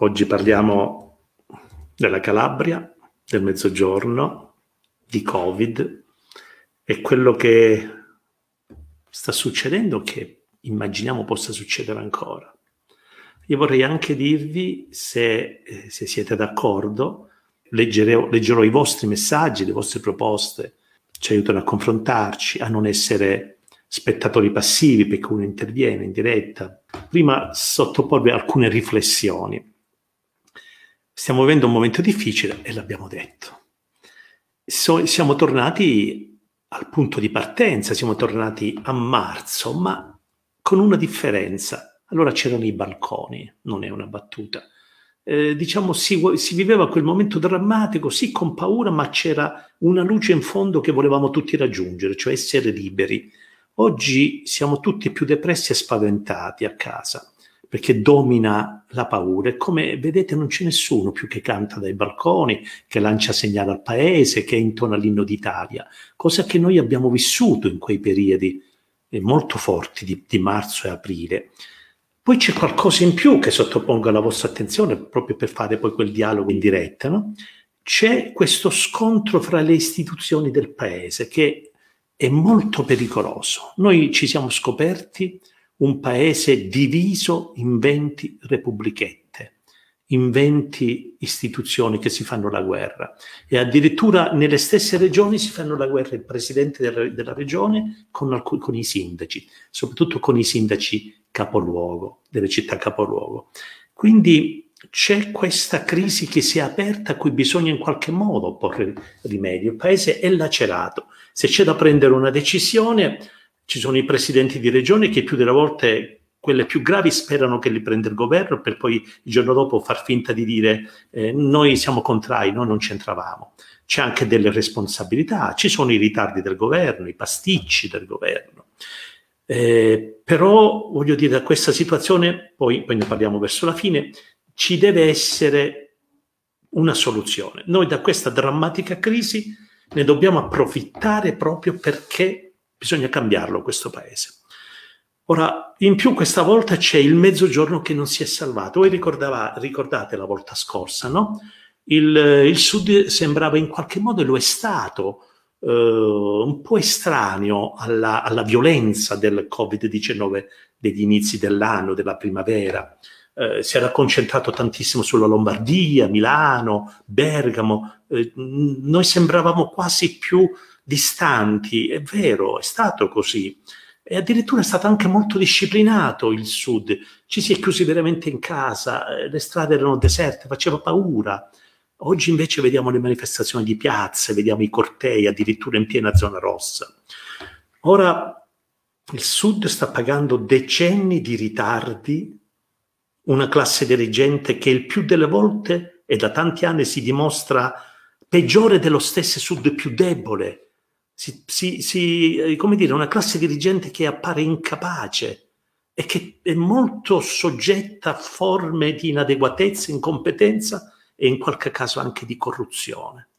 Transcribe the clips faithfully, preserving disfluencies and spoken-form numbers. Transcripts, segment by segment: Oggi parliamo della Calabria, del Mezzogiorno, di Covid e quello che sta succedendo, che immaginiamo possa succedere ancora. Io vorrei anche dirvi, se, se siete d'accordo, leggerò, leggerò i vostri messaggi, le vostre proposte, ci aiutano a confrontarci, a non essere spettatori passivi perché uno interviene in diretta. Prima sottoporvi alcune riflessioni. Stiamo vivendo un momento difficile e l'abbiamo detto. So, siamo tornati al punto di partenza, siamo tornati a marzo, ma con una differenza. Allora c'erano i balconi, non è una battuta. Eh, diciamo si, si viveva quel momento drammatico, sì, con paura, ma c'era una luce in fondo che volevamo tutti raggiungere, cioè essere liberi. Oggi siamo tutti più depressi e spaventati a casa, perché domina la paura. E come vedete non c'è nessuno più che canta dai balconi, che lancia segnale al paese, che intona l'inno d'Italia, cosa che noi abbiamo vissuto in quei periodi eh, molto forti di, di marzo e aprile. Poi c'è qualcosa in più che sottopongo alla vostra attenzione, proprio per fare poi quel dialogo in diretta, no? C'è questo scontro fra le istituzioni del paese che è molto pericoloso. Noi ci siamo scoperti un paese diviso in venti repubblichette, in venti istituzioni che si fanno la guerra, e addirittura nelle stesse regioni si fanno la guerra il presidente della, della regione con, alcun, con i sindaci, soprattutto con i sindaci capoluogo, delle città capoluogo. Quindi c'è questa crisi che si è aperta, a cui bisogna in qualche modo porre rimedio. Il paese è lacerato. Se c'è da prendere una decisione, ci sono i presidenti di regione che più delle volte, quelle più gravi, sperano che li prenda il governo per poi il giorno dopo far finta di dire eh, noi siamo contrari, noi non c'entravamo. C'è anche delle responsabilità, ci sono i ritardi del governo, i pasticci del governo. Eh, però, voglio dire, da questa situazione, poi, poi ne parliamo verso la fine, ci deve essere una soluzione. Noi da questa drammatica crisi ne dobbiamo approfittare proprio perché bisogna cambiarlo questo paese. Ora, in più questa volta c'è il Mezzogiorno che non si è salvato. Voi ricordava, ricordate la volta scorsa, no? Il, il Sud sembrava in qualche modo, e lo è stato, eh, un po' estraneo alla, alla violenza del covid diciannove degli inizi dell'anno, della primavera. Eh, si era concentrato tantissimo sulla Lombardia, Milano, Bergamo. Eh, noi sembravamo quasi più distanti, è vero, è stato così, e addirittura è stato anche molto disciplinato il Sud, ci si è chiusi veramente in casa, le strade erano deserte, faceva paura. Oggi invece vediamo le manifestazioni di piazza, vediamo i cortei addirittura in piena zona rossa. Ora il Sud sta pagando decenni di ritardi, una classe dirigente che il più delle volte, e da tanti anni, si dimostra peggiore dello stesso Sud più debole. Si, si, si, come dire, una classe dirigente che appare incapace e che è molto soggetta a forme di inadeguatezza, incompetenza e in qualche caso anche di corruzione.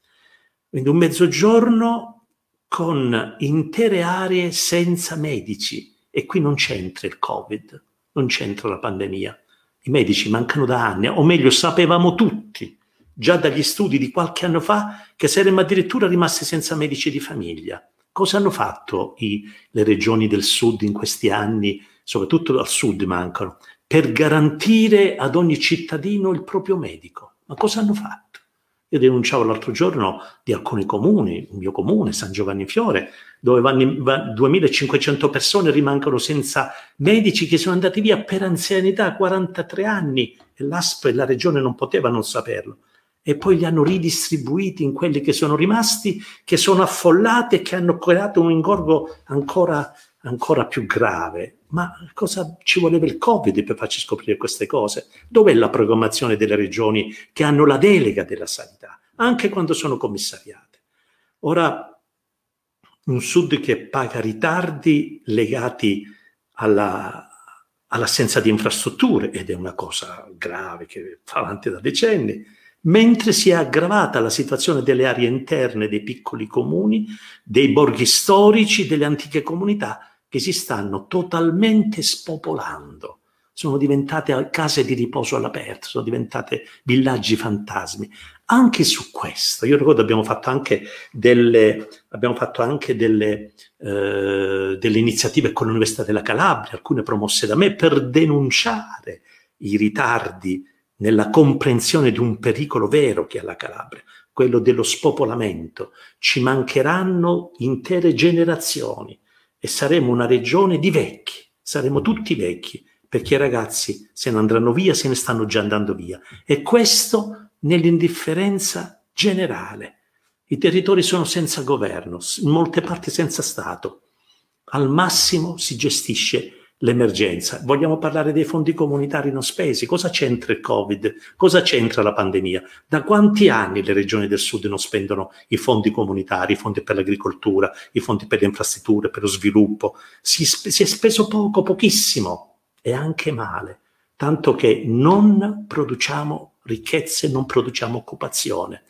Quindi un Mezzogiorno con intere aree senza medici, e qui non c'entra il Covid, non c'entra la pandemia. I medici mancano da anni, o meglio sapevamo tutti, già dagli studi di qualche anno fa, che saremmo addirittura rimasti senza medici di famiglia. Cosa hanno fatto i, le regioni del Sud in questi anni, soprattutto al Sud mancano, per garantire ad ogni cittadino il proprio medico? Ma cosa hanno fatto? Io denunciavo l'altro giorno di alcuni comuni, il mio comune, San Giovanni Fiore, dove vanno, va, duemilacinquecento persone rimangono senza medici, che sono andati via per anzianità, quarantatré anni, e l'A S P e la regione non poteva non saperlo. E poi li hanno ridistribuiti in quelli che sono rimasti, che sono affollati e che hanno creato un ingorgo ancora, ancora più grave. Ma cosa ci voleva il Covid per farci scoprire queste cose? Dov'è la programmazione delle regioni che hanno la delega della sanità, anche quando sono commissariate? Ora, un Sud che paga ritardi legati alla... all'assenza di infrastrutture, ed è una cosa grave che fa avanti da decenni, mentre si è aggravata la situazione delle aree interne, dei piccoli comuni, dei borghi storici, delle antiche comunità, che si stanno totalmente spopolando. sono diventate case di riposo all'aperto, sono diventate villaggi fantasmi. Anche su questo, io ricordo abbiamo fatto anche delle, abbiamo fatto anche delle, eh, delle iniziative con l'Università della Calabria, alcune promosse da me, per denunciare i ritardi nella comprensione di un pericolo vero che ha la Calabria, quello dello spopolamento. Ci mancheranno intere generazioni e saremo una regione di vecchi, saremo tutti vecchi, perché i ragazzi se ne andranno via, se ne stanno già andando via. E questo nell'indifferenza generale. I territori sono senza governo, in molte parti senza Stato. Al massimo si gestisce l'emergenza. Vogliamo parlare dei fondi comunitari non spesi? Cosa c'entra il Covid? Cosa c'entra la pandemia? Da quanti anni le regioni del sud non spendono i fondi comunitari, i fondi per l'agricoltura, i fondi per le infrastrutture, per lo sviluppo? Si, sp- si è speso poco, pochissimo, e anche male, tanto che non produciamo ricchezze, non produciamo occupazione.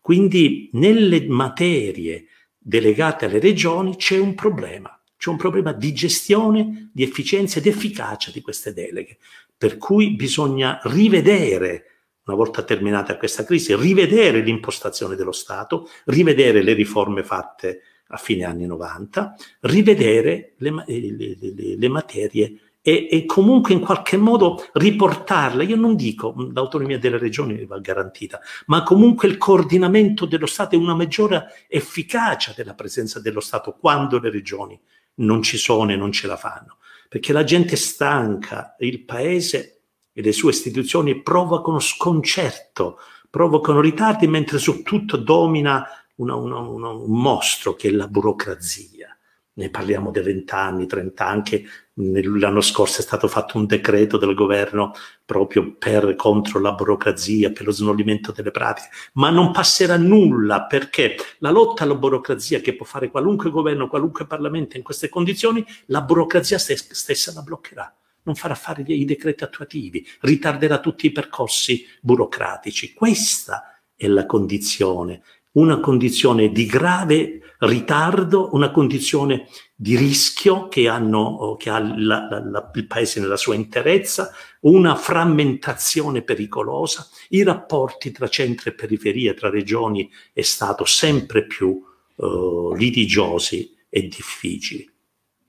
Quindi nelle materie delegate alle regioni c'è un problema. C'è un problema di gestione, di efficienza e di efficacia di queste deleghe, per cui bisogna rivedere, una volta terminata questa crisi, rivedere l'impostazione dello Stato, rivedere le riforme fatte a fine anni novanta, rivedere le, le, le, le materie e, e comunque in qualche modo riportarle. Io non dico l'autonomia delle regioni va garantita, ma comunque il coordinamento dello Stato e una maggiore efficacia della presenza dello Stato quando le regioni non ci sono e non ce la fanno, perché la gente è stanca, il paese e le sue istituzioni provocano sconcerto, provocano ritardi, mentre su tutto domina una, una, una, un mostro che è la burocrazia. Ne parliamo da vent'anni, trent'anni, anche l'anno scorso è stato fatto un decreto del governo proprio per contro la burocrazia, per lo snellimento delle pratiche, ma non passerà nulla, perché la lotta alla burocrazia che può fare qualunque governo, qualunque Parlamento in queste condizioni, la burocrazia stessa, stessa la bloccherà, non farà fare i decreti attuativi, ritarderà tutti i percorsi burocratici. Questa è la condizione, una condizione di grave ritardo, una condizione di rischio che, hanno, che ha la, la, la, il paese nella sua interezza, una frammentazione pericolosa, i rapporti tra centro e periferia, tra regioni e Stato sempre più eh, litigiosi e difficili.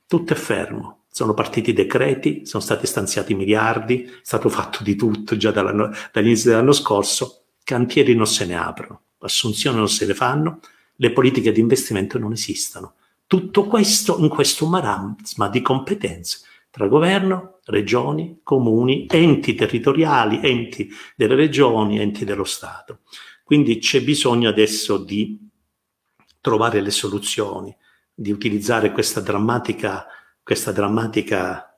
Tutto è fermo. Sono partiti decreti, sono stati stanziati miliardi, è stato fatto di tutto già dall'inizio dell'anno scorso, cantieri non se ne aprono, assunzioni non se ne fanno, le politiche di investimento non esistono. Tutto questo in questo marasma di competenze tra governo, regioni, comuni, enti territoriali, enti delle regioni, enti dello Stato. Quindi c'è bisogno adesso di trovare le soluzioni, di utilizzare questa drammatica, questa drammatica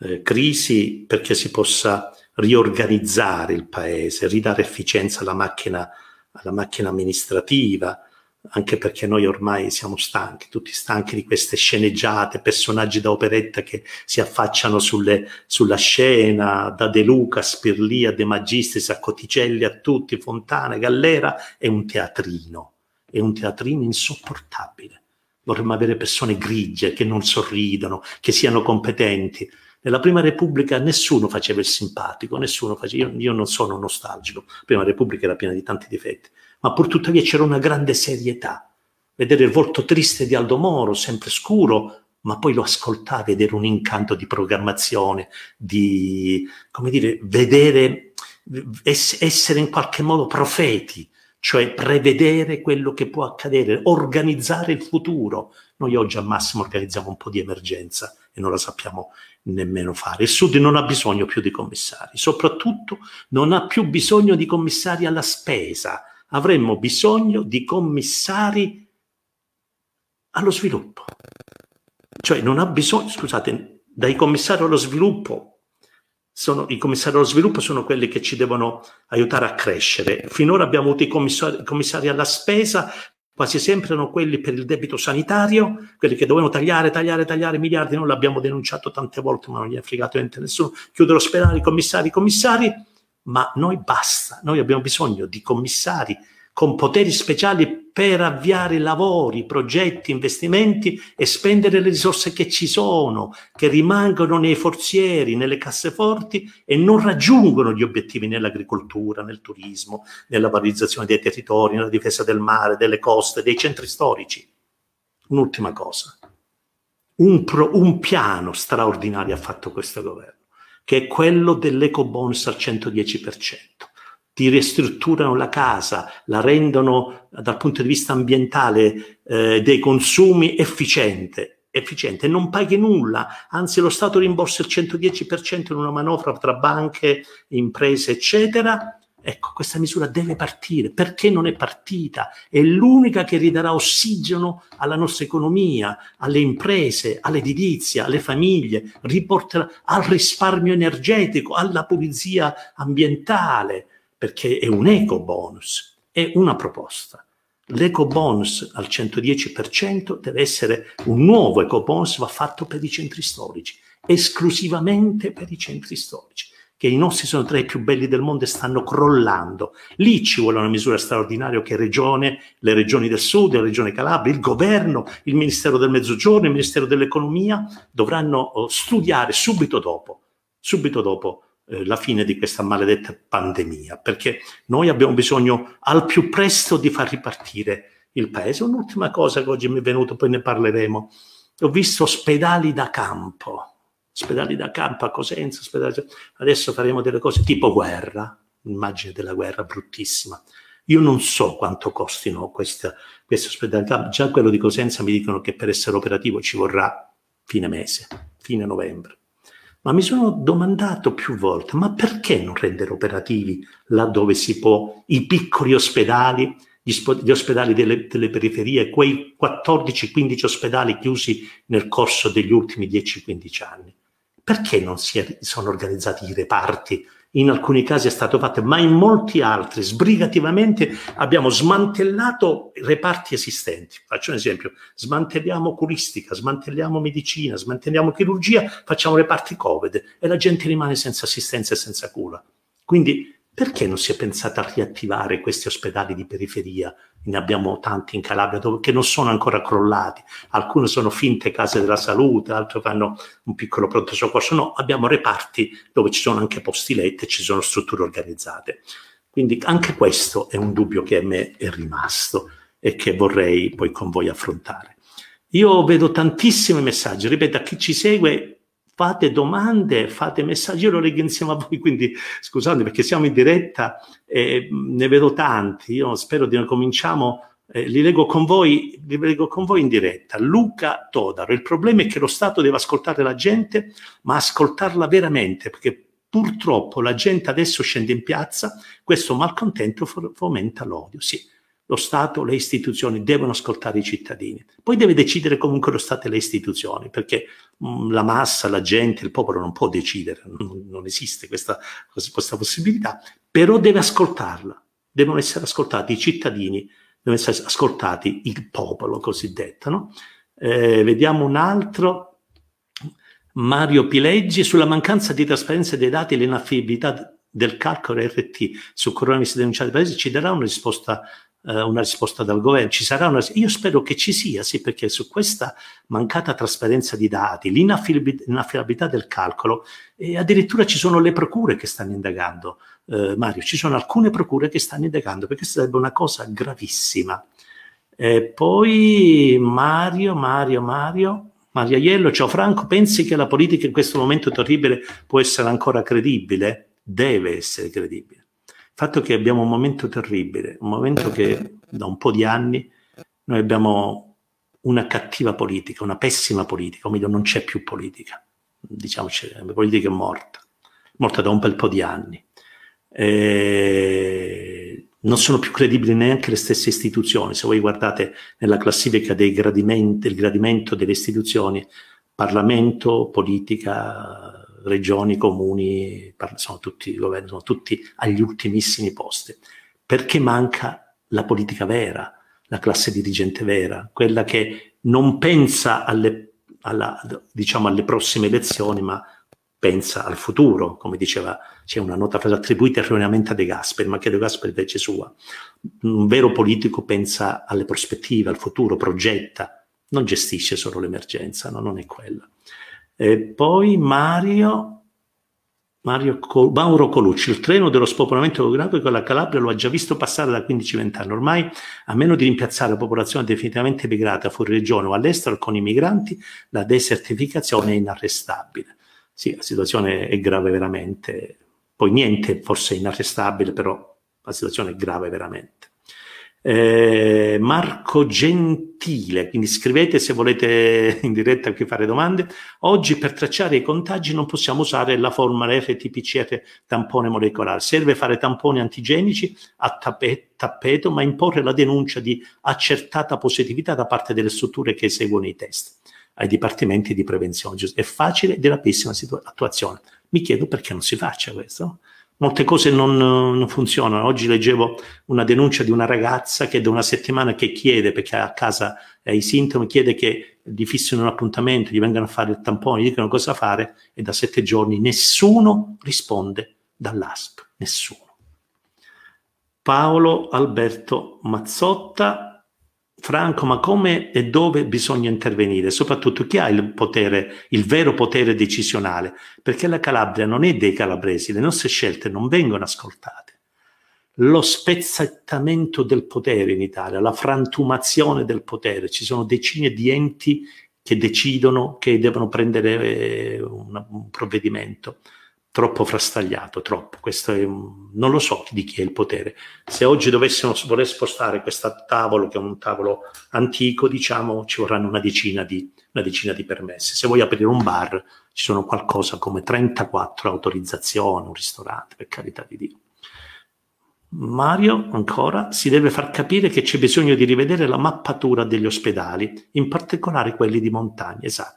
eh, crisi perché si possa riorganizzare il paese, ridare efficienza alla macchina, alla macchina amministrativa, anche perché noi ormai siamo stanchi, tutti stanchi di queste sceneggiate, personaggi da operetta che si affacciano sulle, sulla scena, da De Luca, Spirlì, a De Magistris, a Coticelli, a tutti, Fontana, Gallera, è un teatrino, è un teatrino insopportabile. Vorremmo avere persone grigie, che non sorridano, che siano competenti. Nella Prima Repubblica nessuno faceva il simpatico, nessuno faceva, io, io non sono nostalgico, la Prima Repubblica era piena di tanti difetti, ma purtuttavia c'era una grande serietà. Vedere il volto triste di Aldo Moro, sempre scuro, ma poi lo ascoltavi ed era un incanto di programmazione, di, come dire, vedere, essere in qualche modo profeti, cioè prevedere quello che può accadere, organizzare il futuro. Noi oggi al massimo organizziamo un po' di emergenza e non la sappiamo nemmeno fare. Il Sud non ha bisogno più di commissari, soprattutto non ha più bisogno di commissari alla spesa. Avremmo bisogno di commissari allo sviluppo. Cioè non ha bisogno, scusate, dai commissari allo sviluppo, sono, i commissari allo sviluppo sono quelli che ci devono aiutare a crescere. Finora abbiamo avuto i commissari, commissari alla spesa, quasi sempre erano quelli per il debito sanitario, quelli che dovevano tagliare, tagliare, tagliare miliardi. Noi l'abbiamo denunciato tante volte, ma non gli è fregato niente nessuno. Chiudo l'ospedale, commissari, commissari, ma noi basta. Noi abbiamo bisogno di commissari con poteri speciali per avviare lavori, progetti, investimenti e spendere le risorse che ci sono, che rimangono nei forzieri, nelle casseforti e non raggiungono gli obiettivi nell'agricoltura, nel turismo, nella valorizzazione dei territori, nella difesa del mare, delle coste, dei centri storici. Un'ultima cosa, un, pro, un piano straordinario ha fatto questo governo, che è quello dell'ecobonus al cento dieci per cento. Ti ristrutturano la casa, la rendono dal punto di vista ambientale eh, dei consumi efficiente, efficiente, non paghi nulla, anzi lo Stato rimborsa il cento dieci per cento in una manovra tra banche, imprese, eccetera. Ecco, questa misura deve partire, perché non è partita? È l'unica che ridarà ossigeno alla nostra economia, alle imprese, all'edilizia, alle famiglie, riporterà al risparmio energetico, alla pulizia ambientale, perché è un ecobonus, è una proposta. L'ecobonus al cento dieci per cento deve essere un nuovo ecobonus, va fatto per i centri storici, esclusivamente per i centri storici, che i nostri sono tra i più belli del mondo e stanno crollando. Lì ci vuole una misura straordinaria che regione, le regioni del sud, la regione Calabria, il governo, il Ministero del Mezzogiorno, il Ministero dell'Economia dovranno studiare subito dopo, subito dopo la fine di questa maledetta pandemia, perché noi abbiamo bisogno al più presto di far ripartire il paese. Un'ultima cosa che oggi mi è venuto, poi ne parleremo. Ho visto ospedali da campo, ospedali da campo a Cosenza, ospedali... adesso faremo delle cose tipo guerra, immagine della guerra bruttissima. Io non so quanto costino questi ospedali da campo, già quello di Cosenza mi dicono che per essere operativo ci vorrà fine mese, fine novembre. Ma mi sono domandato più volte, ma perché non rendere operativi laddove si può i piccoli ospedali, gli, sp- gli ospedali delle, delle periferie, quei quattordici quindici ospedali chiusi nel corso degli ultimi dieci quindici anni? Perché non si è, sono organizzati i reparti? In alcuni casi è stato fatto, ma in molti altri sbrigativamente abbiamo smantellato reparti esistenti. Faccio un esempio: smantelliamo curistica, smantelliamo medicina, smantelliamo chirurgia, facciamo reparti Covid e la gente rimane senza assistenza e senza cura. Quindi perché non si è pensato a riattivare questi ospedali di periferia? Ne abbiamo tanti in Calabria dove, che non sono ancora crollati, alcune sono finte case della salute, altre fanno un piccolo pronto soccorso. No, abbiamo reparti dove ci sono anche posti letto e ci sono strutture organizzate. Quindi anche questo è un dubbio che a me è rimasto e che vorrei poi con voi affrontare. Io vedo tantissimi messaggi, ripeto, a chi ci segue fate domande, fate messaggi, io lo leggo insieme a voi, quindi scusate perché siamo in diretta e ne vedo tanti, io spero di non cominciamo, eh, li leggo con voi, li leggo con voi in diretta. Luca Todaro: il problema è che lo Stato deve ascoltare la gente, ma ascoltarla veramente, perché purtroppo la gente adesso scende in piazza, questo malcontento fomenta l'odio, sì. Lo Stato, le istituzioni devono ascoltare i cittadini. Poi deve decidere comunque lo Stato e le istituzioni, perché mh, la massa, la gente, il popolo non può decidere, non, non esiste questa, questa possibilità, però deve ascoltarla. Devono essere ascoltati i cittadini, devono essere ascoltati il popolo cosiddetto. No? Eh, vediamo un altro. Mario Pileggi: sulla mancanza di trasparenza dei dati e l'inaffidabilità del calcolo R T su coronavirus denunciati paesi ci darà una risposta una risposta dal governo, ci sarà una... Io spero che ci sia, sì, perché su questa mancata trasparenza di dati, l'inaffidabilità del calcolo, e addirittura ci sono le procure che stanno indagando, eh, Mario, ci sono alcune procure che stanno indagando, perché sarebbe una cosa gravissima. E poi Mario, Mario, Mario, Maria Iello: ciao Franco, pensi che la politica in questo momento terribile può essere ancora credibile? Deve essere credibile. Il fatto che abbiamo un momento terribile, un momento che da un po' di anni noi abbiamo una cattiva politica, una pessima politica, o meglio non c'è più politica, diciamoci, la politica è morta, morta da un bel po' di anni. E non sono più credibili neanche le stesse istituzioni, se voi guardate nella classifica dei gradimenti, il gradimento delle istituzioni, Parlamento, politica, regioni, comuni, sono tutti governi, sono tutti agli ultimissimi posti, perché manca la politica vera, la classe dirigente vera, quella che non pensa alle, alla, diciamo, alle prossime elezioni, ma pensa al futuro, come diceva, c'è una nota frase attribuita erroneamente a De Gasperi, ma che De Gasperi fece sua. Un vero politico pensa alle prospettive, al futuro, progetta, non gestisce solo l'emergenza, no? Non è quella. E poi Mario... Mario Col- Mauro Colucci, il treno dello spopolamento demografico alla Calabria lo ha già visto passare da quindici venti anni. Ormai, a meno di rimpiazzare la popolazione definitivamente migrata fuori regione o all'estero con i migranti, la desertificazione è inarrestabile. Sì, la situazione è grave veramente. Poi niente, forse è inarrestabile, però la situazione è grave veramente. Eh, Marco Gentile, quindi scrivete se volete in diretta anche fare domande. Oggi per tracciare i contagi non possiamo usare la formula erre ti pi ci erre tampone molecolare, serve fare tamponi antigenici a tappe- tappeto, ma imporre la denuncia di accertata positività da parte delle strutture che eseguono i test ai dipartimenti di prevenzione. È facile ed è rapidissima situ- attuazione. Mi chiedo perché non si faccia questo. Molte cose non, non funzionano. Oggi leggevo una denuncia di una ragazza che da una settimana che chiede, perché a casa ha i sintomi, chiede che gli fissino un appuntamento, gli vengano a fare il tampone, gli dicano cosa fare, e da sette giorni nessuno risponde dall'A S P, nessuno. Paolo Alberto Mazzotta, Franco, ma come e dove bisogna intervenire? Soprattutto chi ha il potere, il vero potere decisionale? Perché la Calabria non è dei calabresi, le nostre scelte non vengono ascoltate. Lo spezzettamento del potere in Italia, la frantumazione del potere, ci sono decine di enti che decidono, che devono prendere un provvedimento. Troppo frastagliato, troppo. Questo è, non lo so di chi è il potere. Se oggi dovessimo voler spostare questo tavolo, che è un tavolo antico, diciamo, ci vorranno una decina di, una decina di permessi. Se vuoi aprire un bar, ci sono qualcosa come trentaquattro autorizzazioni, un ristorante, per carità di Dio. Mario, ancora, si deve far capire che c'è bisogno di rivedere la mappatura degli ospedali, in particolare quelli di montagna, esatto.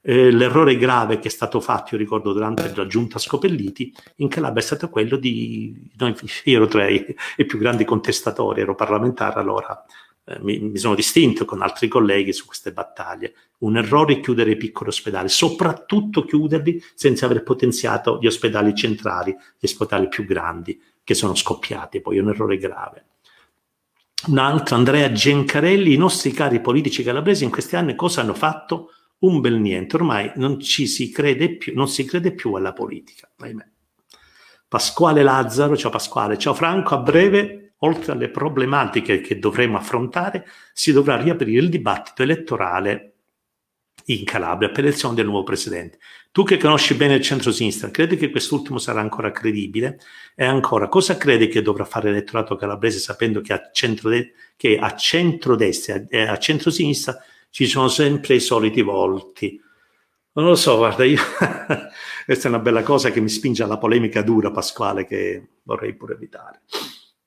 Eh, l'errore grave che è stato fatto, io ricordo durante la giunta Scopelliti in Calabria, è stato quello di no, io ero tra i, i più grandi contestatori, ero parlamentare allora, eh, mi, mi sono distinto con altri colleghi su queste battaglie. Un errore chiudere i piccoli ospedali, soprattutto chiuderli senza aver potenziato gli ospedali centrali, gli ospedali più grandi che sono scoppiati, poi è un errore grave. Un altro, Andrea Gencarelli, i nostri cari politici calabresi in questi anni cosa hanno fatto? Un bel niente, ormai non ci si crede più, non si crede più alla politica, ahimè. Pasquale Lazzaro, ciao Pasquale, ciao Franco, a breve, oltre alle problematiche che dovremo affrontare, si dovrà riaprire il dibattito elettorale in Calabria per l'elezione del nuovo presidente. Tu che conosci bene il centro-sinistra, credi che quest'ultimo sarà ancora credibile? E ancora, cosa credi che dovrà fare l'elettorato calabrese sapendo che a, centrode- che a centrodestra e a centrosinistra ci sono sempre i soliti volti? Non lo so, guarda, io questa è una bella cosa che mi spinge alla polemica dura, Pasquale, che vorrei pure evitare.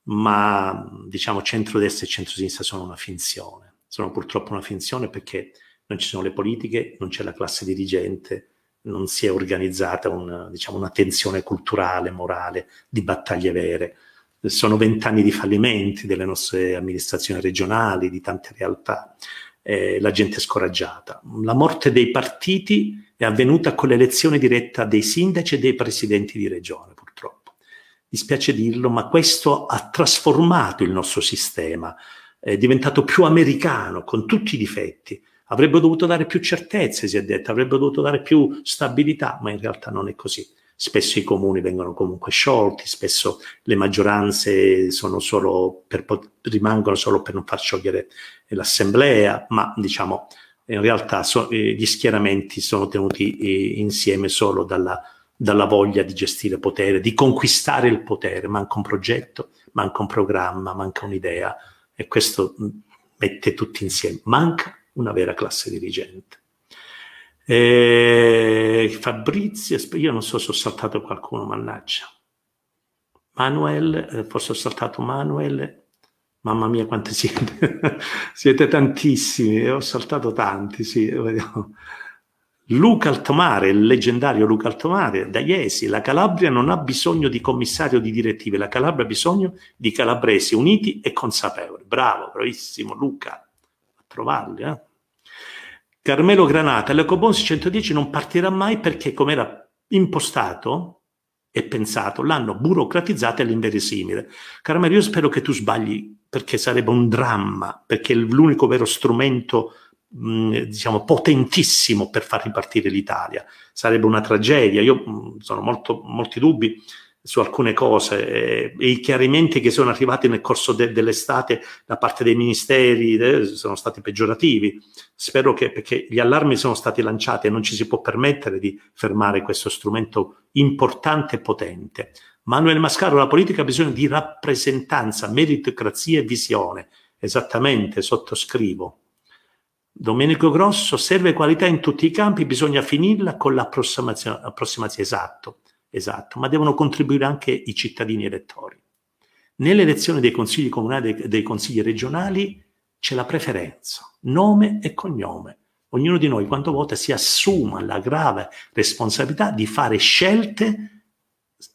Ma diciamo centrodestra e centrosinistra sono una finzione, sono purtroppo una finzione, perché non ci sono le politiche, non c'è la classe dirigente, non si è organizzata un, diciamo, una tensione culturale, morale, di battaglie vere. Sono vent'anni di fallimenti delle nostre amministrazioni regionali, di tante realtà. Eh, la gente è scoraggiata. La morte dei partiti è avvenuta con l'elezione diretta dei sindaci e dei presidenti di regione, purtroppo. Dispiace dirlo, ma questo ha trasformato il nostro sistema, è diventato più americano, con tutti i difetti. Avrebbe dovuto dare più certezze, si è detto, avrebbe dovuto dare più stabilità, ma in realtà non è così. Spesso i comuni vengono comunque sciolti, spesso le maggioranze sono solo per, rimangono solo per non far sciogliere l'assemblea, ma diciamo in realtà so, eh, gli schieramenti sono tenuti eh, insieme solo dalla, dalla voglia di gestire potere, di conquistare il potere. Manca un progetto, manca un programma, manca un'idea, e questo mette tutti insieme. Manca una vera classe dirigente. Eh, Fabrizio, io non so se ho saltato qualcuno, mannaggia. Manuel, eh, forse ho saltato Manuel, mamma mia quanti siete, siete tantissimi, ho saltato tanti, sì, vediamo. Luca Altomare, il leggendario Luca Altomare, da Iesi, la Calabria non ha bisogno di commissario di direttive, la Calabria ha bisogno di calabresi uniti e consapevoli. Bravo, bravissimo Luca, a trovarli, eh. Carmelo Granata, l'Ecobonus centodieci non partirà mai perché, come era impostato e pensato, l'hanno burocratizzato all'inverosimile. Caro Mario, io spero che tu sbagli, perché sarebbe un dramma, perché è l'unico vero strumento mh, diciamo potentissimo per far ripartire l'Italia, sarebbe una tragedia. Io mh, sono molto molti dubbi su alcune cose, eh, e i chiarimenti che sono arrivati nel corso de- dell'estate da parte dei ministeri de- sono stati peggiorativi. Spero che, perché gli allarmi sono stati lanciati e non ci si può permettere di fermare questo strumento importante e potente. Manuel Mascaro, la politica ha bisogno di rappresentanza, meritocrazia e visione. Esattamente, sottoscrivo. Domenico Grosso, serve qualità in tutti i campi, bisogna finirla con l'approssimazione. Esatto. Esatto, ma devono contribuire anche i cittadini elettori. Nell'elezione dei consigli comunali e dei consigli regionali c'è la preferenza, nome e cognome. Ognuno di noi, quando vota, si assuma la grave responsabilità di fare scelte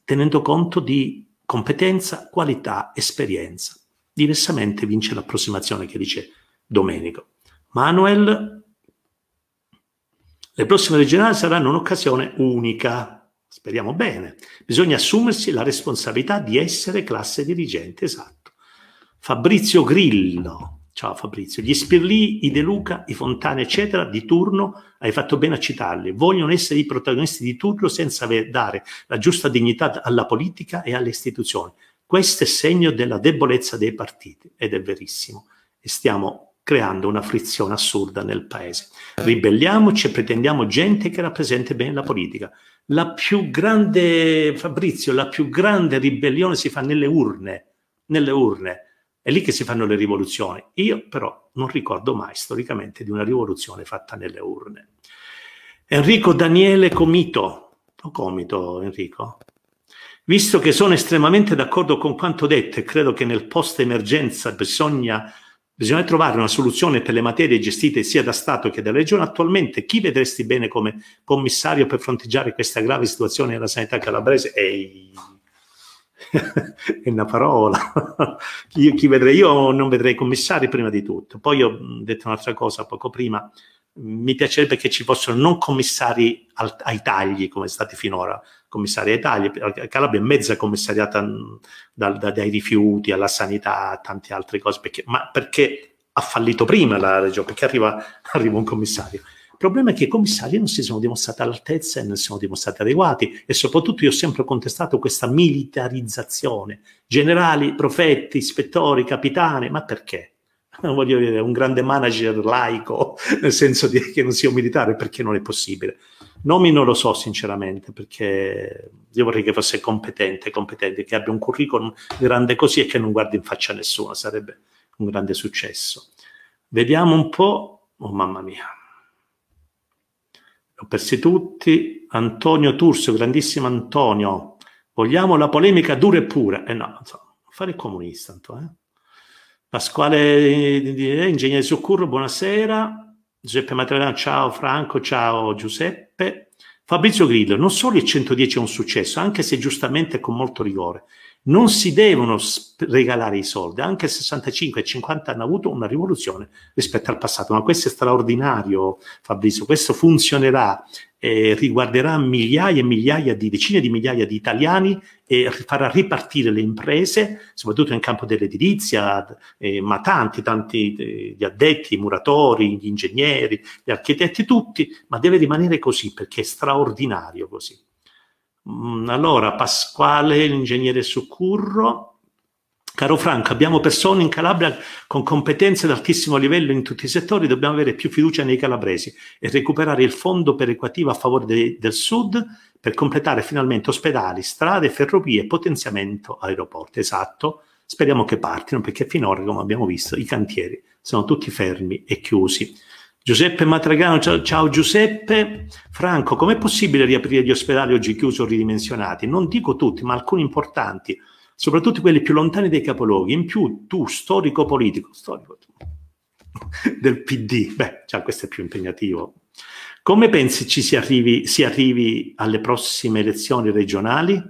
tenendo conto di competenza, qualità, esperienza. Diversamente vince l'approssimazione che dice Domenico. Manuel, le prossime regionali saranno un'occasione unica. Speriamo bene. Bisogna assumersi la responsabilità di essere classe dirigente, esatto. Fabrizio Grillo. Ciao Fabrizio. Gli Spirlì, i De Luca, i Fontana, eccetera, di turno, hai fatto bene a citarli, vogliono essere i protagonisti di turno senza dare la giusta dignità alla politica e alle istituzioni. Questo è segno della debolezza dei partiti, ed è verissimo. E stiamo creando una frizione assurda nel paese. Ribelliamoci e pretendiamo gente che rappresenti bene la politica. La più grande, Fabrizio, la più grande ribellione si fa nelle urne, nelle urne, è lì che si fanno le rivoluzioni. Io però non ricordo mai storicamente di una rivoluzione fatta nelle urne. Enrico Daniele Comito, o Comito Enrico, visto che sono estremamente d'accordo con quanto detto e credo che nel post-emergenza bisogna... Bisogna trovare una soluzione per le materie gestite sia da Stato che da Regione. Attualmente chi vedresti bene come commissario per fronteggiare questa grave situazione della sanità calabrese? Ehi, è una parola. Io, chi vedrei? Io non vedrei commissari prima di tutto. Poi ho detto un'altra cosa poco prima. Mi piacerebbe che ci fossero non commissari al, ai tagli, come è stato finora, commissari ai tagli. Calabria è mezza commissariata dal, da, dai rifiuti alla sanità, a tante altre cose, perché, ma perché ha fallito prima la regione, perché arriva, arriva un commissario. Il problema è che i commissari non si sono dimostrati all'altezza e non si sono dimostrati adeguati, e soprattutto io ho sempre contestato questa militarizzazione. Generali, prefetti, ispettori, capitani, ma perché? Non voglio dire un grande manager laico, nel senso di che non sia un militare, perché non è possibile. Nomi non lo so sinceramente, perché io vorrei che fosse competente, competente, che abbia un curriculum grande così e che non guardi in faccia a nessuno, sarebbe un grande successo. Vediamo un po', oh mamma mia, l'ho persi tutti. Antonio Tursio, grandissimo Antonio, vogliamo la polemica dura e pura? Eh no, insomma, fare il comunista, Antonio, eh? Pasquale, ingegnere Soccurro, buonasera. Giuseppe Materano, ciao Franco, ciao Giuseppe. Fabrizio Grillo, non solo il centodieci è un successo, anche se giustamente con molto rigore. Non si devono regalare i soldi, anche sessantacinque e cinquanta hanno avuto una rivoluzione rispetto al passato, ma questo è straordinario Fabrizio, questo funzionerà e riguarderà migliaia e migliaia di decine di migliaia di italiani e farà ripartire le imprese, soprattutto nel campo dell'edilizia, eh, ma tanti, tanti eh, gli addetti, i muratori, gli ingegneri, gli architetti, tutti, ma deve rimanere così perché è straordinario così. Allora, Pasquale, l'ingegnere Succurro. Caro Franco, abbiamo persone in Calabria con competenze di altissimo livello in tutti i settori, dobbiamo avere più fiducia nei calabresi e recuperare il fondo perequativo a favore de- del sud per completare finalmente ospedali, strade, ferrovie, potenziamento aeroporti. Esatto, speriamo che partano, perché finora, come abbiamo visto, i cantieri sono tutti fermi e chiusi. Giuseppe Matragano, ciao, ciao Giuseppe. Franco, com'è possibile riaprire gli ospedali oggi chiusi o ridimensionati? Non dico tutti, ma alcuni importanti, soprattutto quelli più lontani dai capoluoghi. In più, tu, storico politico, storico del P D, beh, già questo è più impegnativo. Come pensi ci si arrivi, si arrivi alle prossime elezioni regionali?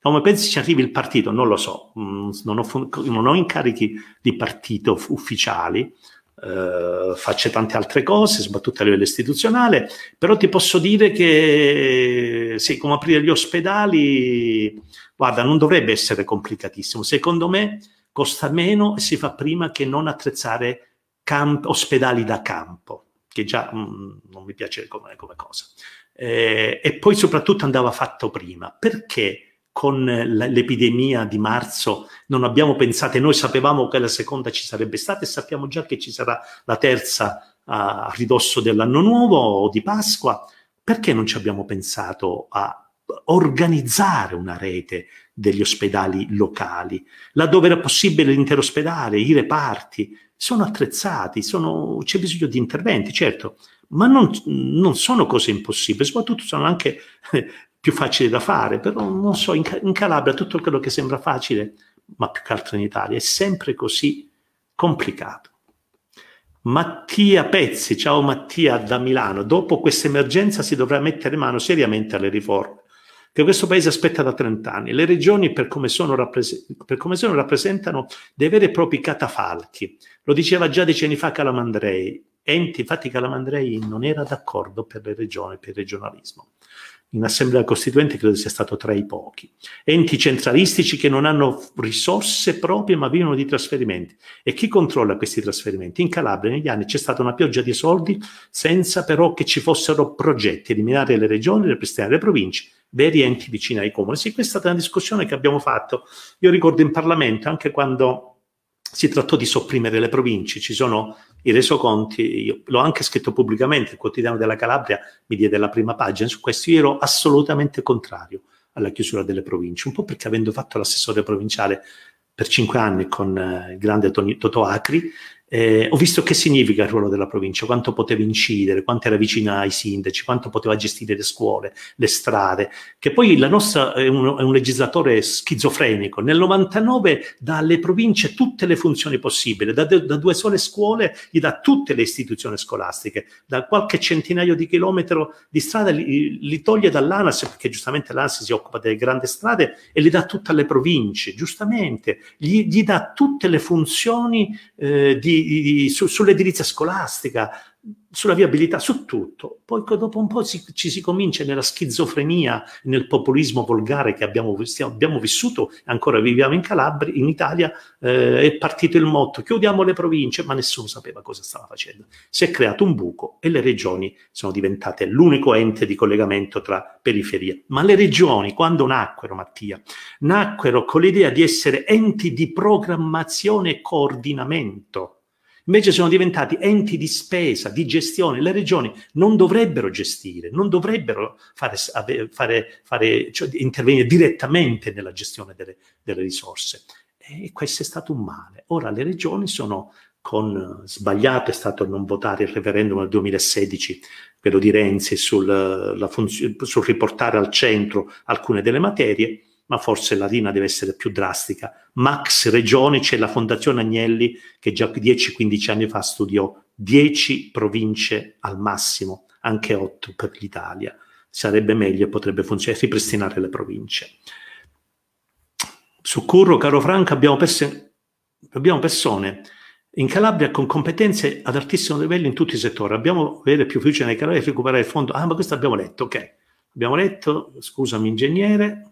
Come pensi ci arrivi il partito? Non lo so, non ho, non ho incarichi di partito ufficiali, eh, faccia tante altre cose, soprattutto a livello istituzionale, però ti posso dire che sì, come aprire gli ospedali, guarda, non dovrebbe essere complicatissimo, secondo me costa meno e si fa prima che non attrezzare camp- ospedali da campo, che già mh, non mi piace come, come cosa. Eh, e poi soprattutto andava fatto prima, perché con l'epidemia di marzo non abbiamo pensato, noi sapevamo che la seconda ci sarebbe stata e sappiamo già che ci sarà la terza a ridosso dell'anno nuovo o di Pasqua, perché non ci abbiamo pensato a organizzare una rete degli ospedali locali, laddove era possibile l'intero ospedale, i reparti, sono attrezzati, sono, c'è bisogno di interventi, certo, ma non, non sono cose impossibili, soprattutto sono anche eh, più facili da fare, però non so, in, in Calabria tutto quello che sembra facile, ma più che altro in Italia, è sempre così complicato. Mattia Pezzi, ciao Mattia da Milano, dopo questa emergenza si dovrà mettere mano seriamente alle riforme che questo paese aspetta da trent'anni. Le regioni, per come sono, rappres- per come sono rappresentano dei veri e propri catafalchi. Lo diceva già decenni fa Calamandrei. Enti, infatti Calamandrei non era d'accordo per le regioni, per il regionalismo. In Assemblea Costituente credo sia stato tra i pochi. Enti centralistici che non hanno risorse proprie ma vivono di trasferimenti. E chi controlla questi trasferimenti? In Calabria negli anni c'è stata una pioggia di soldi senza però che ci fossero progetti. Eliminare le regioni, ripristinare le province, veri enti vicini ai comuni. Sì, questa è stata una discussione che abbiamo fatto. Io ricordo in Parlamento, anche quando si trattò di sopprimere le province, ci sono i resoconti, io l'ho anche scritto pubblicamente, il quotidiano della Calabria mi diede la prima pagina, su questo io ero assolutamente contrario alla chiusura delle province, un po' perché avendo fatto l'assessore provinciale per cinque anni con eh, il grande Toto Acri, eh, ho visto che significa il ruolo della provincia, quanto poteva incidere, quanto era vicina ai sindaci, quanto poteva gestire le scuole, le strade, che poi la nostra è un, è un legislatore schizofrenico. Nel novantanove dà alle province tutte le funzioni possibili, da, da due sole scuole gli dà tutte le istituzioni scolastiche, da qualche centinaio di chilometro di strada li, li toglie dall'ANAS, perché giustamente l'ANAS si occupa delle grandi strade, e li dà tutte alle province, giustamente, gli, gli dà tutte le funzioni eh, di Su, sull'edilizia scolastica, sulla viabilità, su tutto. Poi dopo un po' ci, ci si comincia nella schizofrenia, nel populismo volgare che abbiamo, abbiamo vissuto, ancora viviamo in Calabria, in Italia, eh, è partito il motto chiudiamo le province, ma nessuno sapeva cosa stava facendo. Si è creato un buco e le regioni sono diventate l'unico ente di collegamento tra periferie. Ma le regioni, quando nacquero, Mattia, nacquero con l'idea di essere enti di programmazione e coordinamento. Invece sono diventati enti di spesa, di gestione. Le regioni non dovrebbero gestire, non dovrebbero fare, fare, fare, cioè intervenire direttamente nella gestione delle, delle risorse. E questo è stato un male. Ora le regioni sono con... Sbagliato è stato non votare il referendum del duemilasedici, quello di Renzi, sul, funzio, sul riportare al centro alcune delle materie, ma forse la linea deve essere più drastica. Max regioni, c'è la Fondazione Agnelli che già dieci quindici anni fa studiò dieci province al massimo, anche otto per l'Italia. Sarebbe meglio e potrebbe funzionare, ripristinare le province. Su Curro, caro Franco, abbiamo, perse- abbiamo persone in Calabria con competenze ad altissimo livello in tutti i settori. Abbiamo avere più fiducia nei Calabria e recuperare il fondo. Ah, ma questo abbiamo letto, ok. Abbiamo letto, scusami ingegnere.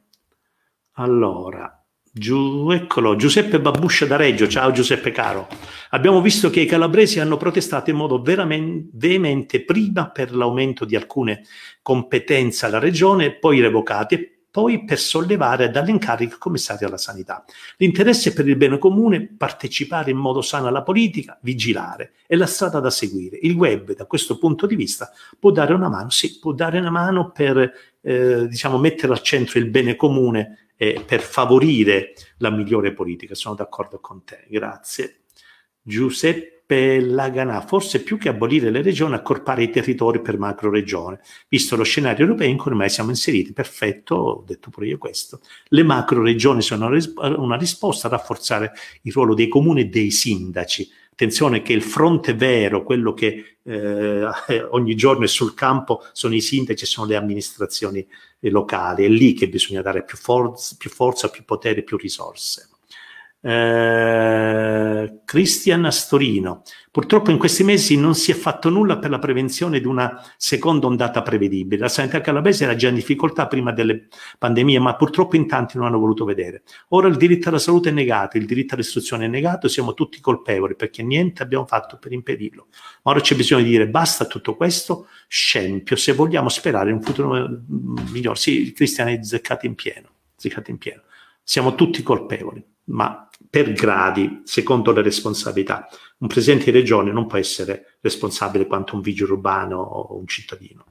Allora, giù, eccolo, Giuseppe Babuscia da Reggio, ciao Giuseppe caro. Abbiamo visto che i calabresi hanno protestato in modo veramente veemente prima per l'aumento di alcune competenze alla regione, poi revocate, poi per sollevare dall'incarico commissario alla sanità. L'interesse per il bene comune, partecipare in modo sano alla politica, vigilare, è la strada da seguire. Il web, da questo punto di vista, può dare una mano, sì, può dare una mano per eh, diciamo mettere al centro il bene comune e per favorire la migliore politica. Sono d'accordo con te, grazie Giuseppe Laganà. Forse più che abolire le regioni, accorpare i territori per macro regione, visto lo scenario europeo in cui ormai siamo inseriti. Perfetto, ho detto pure io questo. Le macro regioni sono una risposta a rafforzare il ruolo dei comuni e dei sindaci. Attenzione che il fronte vero, quello che eh, ogni giorno è sul campo, sono i sindaci, sono le amministrazioni locali. È lì che bisogna dare più forza, più, forza, più potere, più risorse. Eh, eh, Christian Astorino. Purtroppo in questi mesi non si è fatto nulla per la prevenzione di una seconda ondata prevedibile. La sanità calabrese era già in difficoltà prima delle pandemie, ma purtroppo in tanti non hanno voluto vedere. Ora il diritto alla salute è negato, il diritto all'istruzione è negato, siamo tutti colpevoli perché niente abbiamo fatto per impedirlo. Ma ora c'è bisogno di dire basta a tutto questo scempio se vogliamo sperare in un futuro migliore. Sì, Cristian è zeccato in pieno, zeccato in pieno. Siamo tutti colpevoli, ma per gradi, secondo le responsabilità. Un presidente di regione non può essere responsabile quanto un vigile urbano o un cittadino.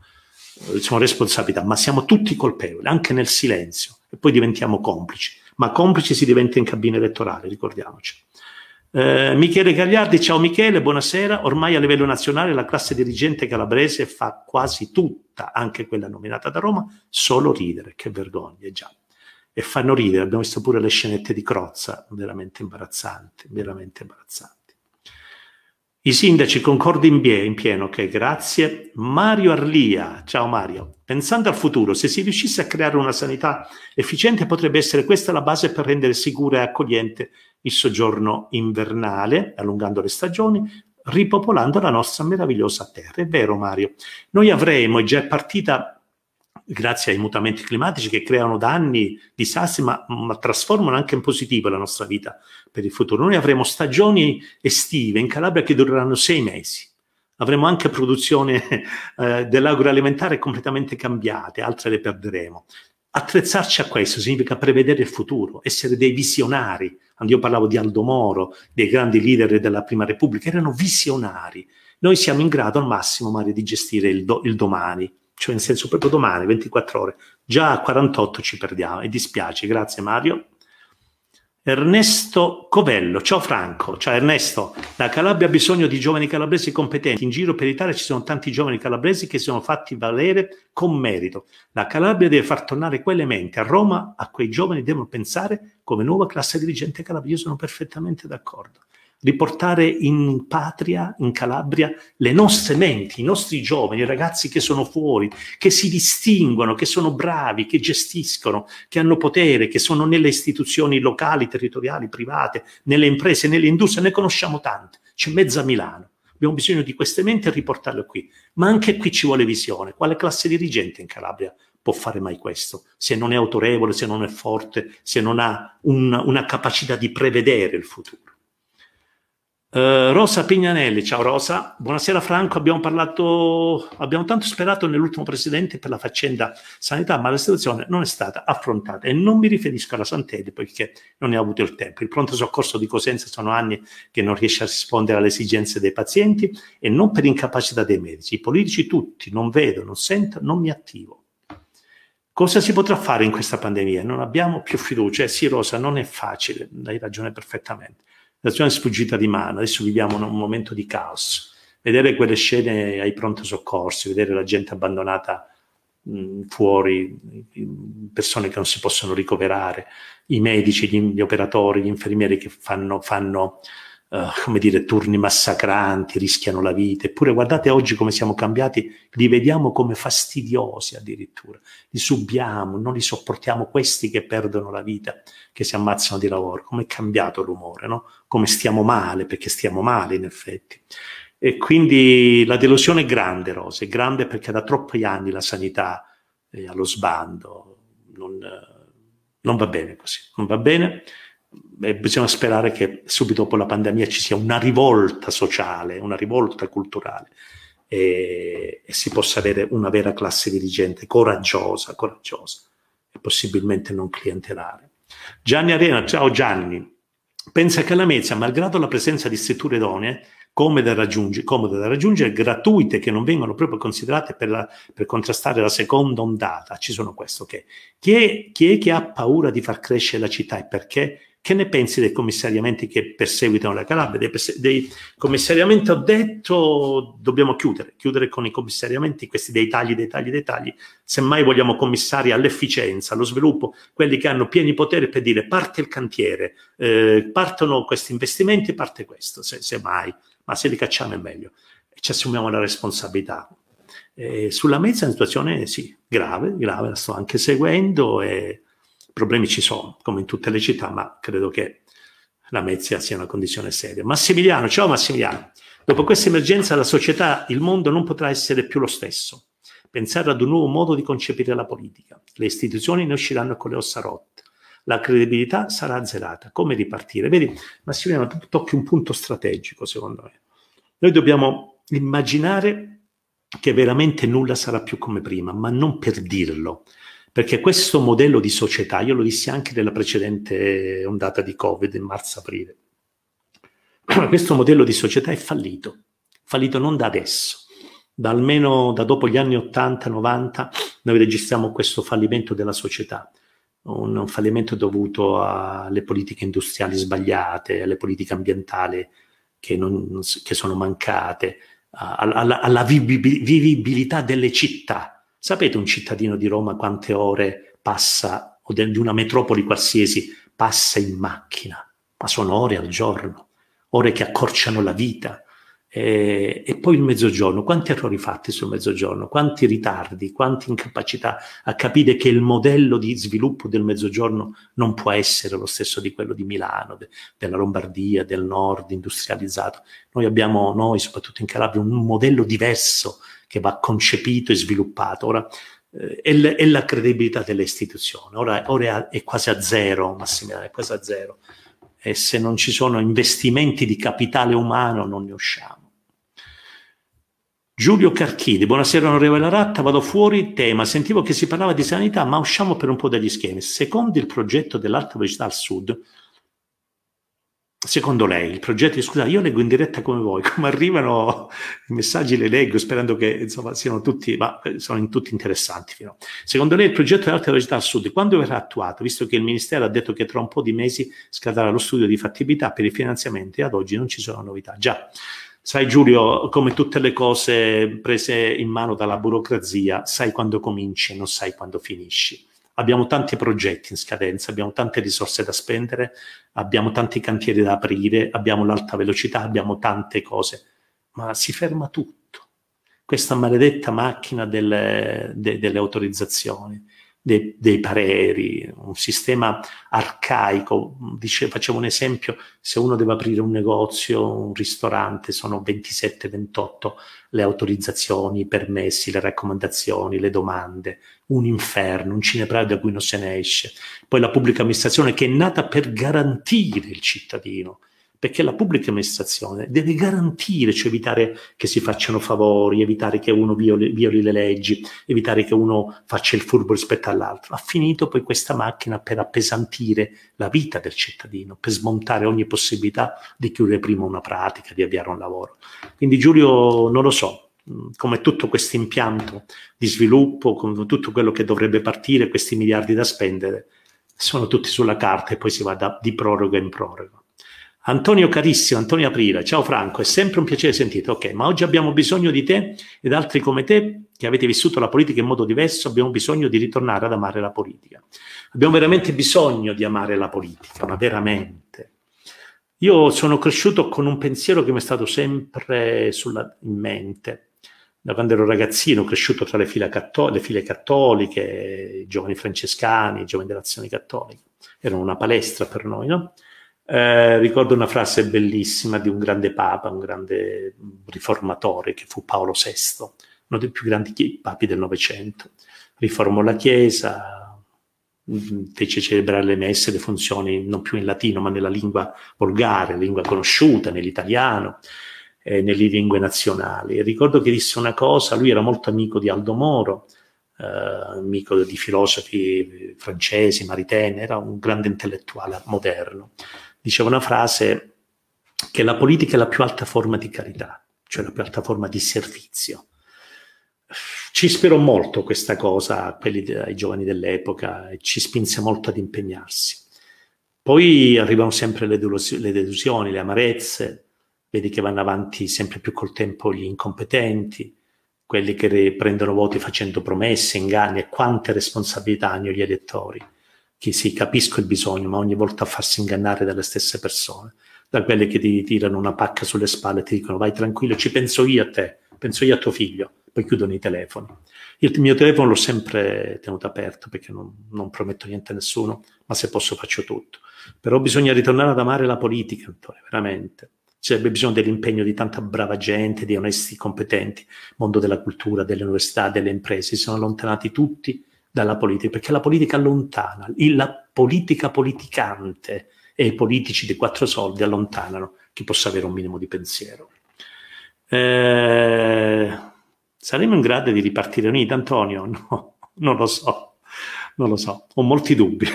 Sono responsabilità, ma siamo tutti colpevoli, anche nel silenzio, e poi diventiamo complici. Ma complici si diventa in cabina elettorale, ricordiamoci. Eh, Michele Gagliardi, ciao Michele, buonasera. Ormai a livello nazionale la classe dirigente calabrese fa quasi tutta, anche quella nominata da Roma, solo ridere, che vergogna, già. E fanno ridere, abbiamo visto pure le scenette di Crozza, veramente imbarazzanti, veramente imbarazzanti. I sindaci concordi in, bie, in pieno, ok, grazie. Mario Arlia, ciao Mario. Pensando al futuro, se si riuscisse a creare una sanità efficiente potrebbe essere questa la base per rendere sicura e accogliente il soggiorno invernale, allungando le stagioni, ripopolando la nostra meravigliosa terra. È vero Mario, noi avremo, è già partita, grazie ai mutamenti climatici che creano danni, disastri, ma, ma trasformano anche in positivo la nostra vita per il futuro. Noi avremo stagioni estive in Calabria che dureranno sei mesi. Avremo anche produzione eh, dell'agroalimentare completamente cambiate, altre le perderemo. Attrezzarci a questo significa prevedere il futuro, essere dei visionari. Quando io parlavo di Aldo Moro, dei grandi leader della Prima Repubblica, erano visionari. Noi siamo in grado al massimo, Mario, di gestire il, do, il domani. Cioè in senso proprio domani, ventiquattro ore, già a quarantotto ci perdiamo e dispiace, grazie Mario. Ernesto Covello, ciao Franco, ciao Ernesto, la Calabria ha bisogno di giovani calabresi competenti, in giro per l'Italia ci sono tanti giovani calabresi che si sono fatti valere con merito, la Calabria deve far tornare quelle menti, a Roma a quei giovani devono pensare come nuova classe dirigente calabrese, io sono perfettamente d'accordo. Riportare in patria, in Calabria, le nostre menti, i nostri giovani, i ragazzi che sono fuori, che si distinguono, che sono bravi, che gestiscono, che hanno potere, che sono nelle istituzioni locali, territoriali, private, nelle imprese, nelle industrie, ne conosciamo tante, c'è mezza Milano. Abbiamo bisogno di queste menti e riportarle qui. Ma anche qui ci vuole visione. Quale classe dirigente in Calabria può fare mai questo? Se non è autorevole, se non è forte, se non ha un, una capacità di prevedere il futuro. Uh, Rosa Pignanelli, ciao Rosa, buonasera Franco, abbiamo parlato, abbiamo tanto sperato nell'ultimo presidente per la faccenda sanità, ma la situazione non è stata affrontata e non mi riferisco alla Santelli perché non ne ho avuto il tempo. Il pronto soccorso di Cosenza sono anni che non riesce a rispondere alle esigenze dei pazienti e non per incapacità dei medici, i politici tutti, non vedo, non sento, non mi attivo. Cosa si potrà fare in questa pandemia? Non abbiamo più fiducia, eh, sì Rosa, non è facile, hai ragione perfettamente. La situazione è sfuggita di mano, adesso viviamo un momento di caos. Vedere quelle scene ai pronto soccorsi, vedere la gente abbandonata mh, fuori, persone che non si possono ricoverare, i medici, gli, gli operatori, gli infermieri che fanno, fanno uh, come dire, turni massacranti, rischiano la vita. Eppure guardate oggi come siamo cambiati, li vediamo come fastidiosi addirittura, li subiamo, non li sopportiamo questi che perdono la vita, che si ammazzano di lavoro. Come è cambiato l'umore, no? Come stiamo male, perché stiamo male in effetti. E quindi la delusione è grande, Rosa, è grande perché da troppi anni la sanità è allo sbando, non, non va bene così, non va bene. E bisogna sperare che subito dopo la pandemia ci sia una rivolta sociale, una rivolta culturale e, e si possa avere una vera classe dirigente coraggiosa, coraggiosa e possibilmente non clientelare. Gianni Arena, ciao Gianni. Pensa che la Mezia, malgrado la presenza di strutture idonee, come da raggiungere, come da raggiungere, gratuite che non vengono proprio considerate per, la, per contrastare la seconda ondata, ci sono questo, ok. Chi è, chi è che ha paura di far crescere la città e perché? Che ne pensi dei commissariamenti che perseguitano la Calabria? Dei, perse- dei commissariamenti, ho detto, dobbiamo chiudere, chiudere con i commissariamenti, questi dei tagli, dei tagli, dei tagli. Semmai vogliamo commissari all'efficienza, allo sviluppo, quelli che hanno pieni poteri per dire parte il cantiere, eh, partono questi investimenti, parte questo, se, semmai. Ma se li cacciamo è meglio. Ci assumiamo la responsabilità. Eh, sulla Mezza è una situazione, sì, grave, grave, la sto anche seguendo e problemi ci sono, come in tutte le città, ma credo che la Mezia sia una condizione seria. Massimiliano, ciao Massimiliano. Dopo questa emergenza la società, il mondo non potrà essere più lo stesso. Pensare ad un nuovo modo di concepire la politica. Le istituzioni ne usciranno con le ossa rotte. La credibilità sarà azzerata. Come ripartire? Vedi, Massimiliano, tu tocchi un punto strategico, secondo me. Noi dobbiamo immaginare che veramente nulla sarà più come prima, ma non per dirlo. Perché questo modello di società, io lo dissi anche nella precedente ondata di Covid, in marzo-aprile, questo modello di società è fallito, fallito non da adesso, da almeno da dopo gli anni ottanta novanta noi registriamo questo fallimento della società, un, un fallimento dovuto alle politiche industriali sbagliate, alle politiche ambientali che, non, che sono mancate, alla, alla vivibilità delle città. Sapete un cittadino di Roma quante ore passa, o di una metropoli qualsiasi, passa in macchina? Ma sono ore al giorno, ore che accorciano la vita. E, e poi il mezzogiorno, quanti errori fatti sul mezzogiorno, quanti ritardi, quante incapacità a capire che il modello di sviluppo del mezzogiorno non può essere lo stesso di quello di Milano, de, della Lombardia, del nord industrializzato. Noi abbiamo, noi soprattutto in Calabria, un modello diverso che va concepito e sviluppato. Ora eh, è, l- è la credibilità delle istituzioni, ora, ora è, a- è quasi a zero, Massimiliano, è quasi a zero, e se non ci sono investimenti di capitale umano non ne usciamo. Giulio Carchidi, buonasera onorevole Laratta, vado fuori tema, sentivo che si parlava di sanità, ma usciamo per un po' dagli schemi. Secondo il progetto dell'alta velocità al sud, secondo lei il progetto, scusate, io leggo in diretta come voi, come arrivano i messaggi le leggo sperando che insomma siano tutti, ma sono in tutti interessanti. Fino. Secondo lei il progetto dell'alta velocità al sud, quando verrà attuato, visto che il Ministero ha detto che tra un po' di mesi scadrà lo studio di fattibilità per il finanziamento e ad oggi non ci sono novità? Già. Sai Giulio, come tutte le cose prese in mano dalla burocrazia, sai quando cominci e non sai quando finisci. Abbiamo tanti progetti in scadenza, abbiamo tante risorse da spendere, abbiamo tanti cantieri da aprire, abbiamo l'alta velocità, abbiamo tante cose, ma si ferma tutto. Questa maledetta macchina delle, de, delle autorizzazioni, de, dei pareri, un sistema arcaico. Dice, facevo un esempio, se uno deve aprire un negozio, un ristorante, sono ventisette ventotto le autorizzazioni, i permessi, le raccomandazioni, le domande, un inferno, un cinepraio da cui non se ne esce. Poi la pubblica amministrazione che è nata per garantire il cittadino, perché la pubblica amministrazione deve garantire, cioè evitare che si facciano favori, evitare che uno violi, violi le leggi, evitare che uno faccia il furbo rispetto all'altro. Ha finito poi questa macchina per appesantire la vita del cittadino, per smontare ogni possibilità di chiudere prima una pratica, di avviare un lavoro. Quindi Giulio, non lo so, come tutto questo impianto di sviluppo, con tutto quello che dovrebbe partire, questi miliardi da spendere, sono tutti sulla carta e poi si va da, di proroga in proroga. Antonio carissimo, Antonio Aprile, ciao Franco, è sempre un piacere sentito, ok, ma oggi abbiamo bisogno di te ed altri come te che avete vissuto la politica in modo diverso, abbiamo bisogno di ritornare ad amare la politica, abbiamo veramente bisogno di amare la politica, ma veramente. Io sono cresciuto con un pensiero che mi è stato sempre sulla, in mente, da quando ero ragazzino, cresciuto tra le file, catto- le file cattoliche, i giovani francescani, i giovani dell'azione cattolica, erano una palestra per noi, no? Eh, ricordo una frase bellissima di un grande papa, un grande riformatore che fu Paolo sesto, uno dei più grandi papi del Novecento. Riformò la Chiesa, fece celebrare le messe, le funzioni non più in latino ma nella lingua volgare, lingua conosciuta, nell'italiano, eh, nelle lingue nazionali. E ricordo che disse una cosa, lui era molto amico di Aldo Moro, eh, amico di filosofi francesi, Maritain, era un grande intellettuale moderno. Diceva una frase che la politica è la più alta forma di carità, cioè la più alta forma di servizio. Ci ispirò molto questa cosa a quelli, ai giovani dell'epoca, e ci spinse molto ad impegnarsi. Poi arrivano sempre le delusioni, le amarezze, vedi che vanno avanti sempre più col tempo gli incompetenti, quelli che prendono voti facendo promesse, inganni, e quante responsabilità hanno gli elettori. Che sì, capisco il bisogno, ma ogni volta a farsi ingannare dalle stesse persone, da quelle che ti tirano una pacca sulle spalle e ti dicono vai tranquillo, ci penso io a te, penso io a tuo figlio, poi chiudono i telefoni. Il mio telefono l'ho sempre tenuto aperto perché non, non prometto niente a nessuno, ma se posso faccio tutto. Però bisogna ritornare ad amare la politica, Antonio, veramente. C'è bisogno dell'impegno di tanta brava gente, di onesti competenti. Il mondo della cultura, delle università, delle imprese si sono allontanati tutti dalla politica, perché la politica allontana, la politica politicante e i politici dei quattro soldi allontanano chi possa avere un minimo di pensiero. Eh, saremo in grado di ripartire uniti, Antonio? No, non lo so, non lo so, ho molti dubbi.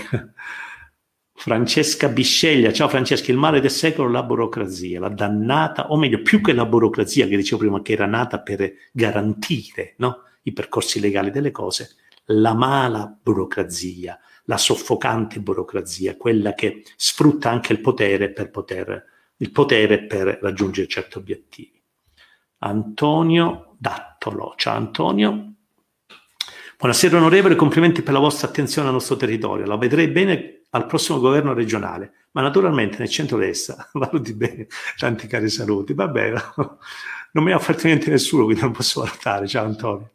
Francesca Bisceglia, ciao Francesca, il male del secolo, la burocrazia, la dannata, o meglio, più che la burocrazia che dicevo prima, che era nata per garantire, no, i percorsi legali delle cose, la mala burocrazia, la soffocante burocrazia, quella che sfrutta anche il potere per poter, il potere per raggiungere certi obiettivi. Antonio Dattolo, ciao Antonio. Buonasera onorevole, complimenti per la vostra attenzione al nostro territorio, la vedrei bene al prossimo governo regionale, ma naturalmente nel centrodestra. Valuti bene, tanti cari saluti. Vabbè, non mi ha offerto niente nessuno, quindi non posso valutare. Ciao Antonio.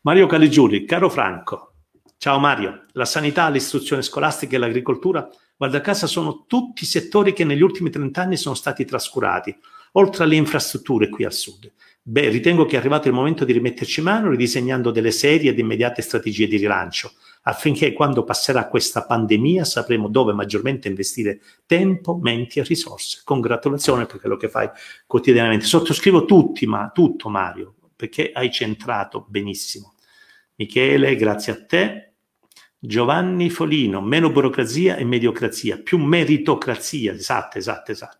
Mario Caligiuri, caro Franco. Ciao Mario. La sanità, l'istruzione scolastica e l'agricoltura, guarda caso, sono tutti settori che negli ultimi trent'anni sono stati trascurati, oltre alle infrastrutture qui al sud. Beh, ritengo che è arrivato il momento di rimetterci mano ridisegnando delle serie ed immediate strategie di rilancio, affinché quando passerà questa pandemia sapremo dove maggiormente investire tempo, menti e risorse. Congratulazione per quello che fai quotidianamente. Sottoscrivo tutti, ma tutto Mario, perché hai centrato benissimo. Michele, grazie a te. Giovanni Folino, meno burocrazia e mediocrazia, più meritocrazia. Esatto, esatto, esatto.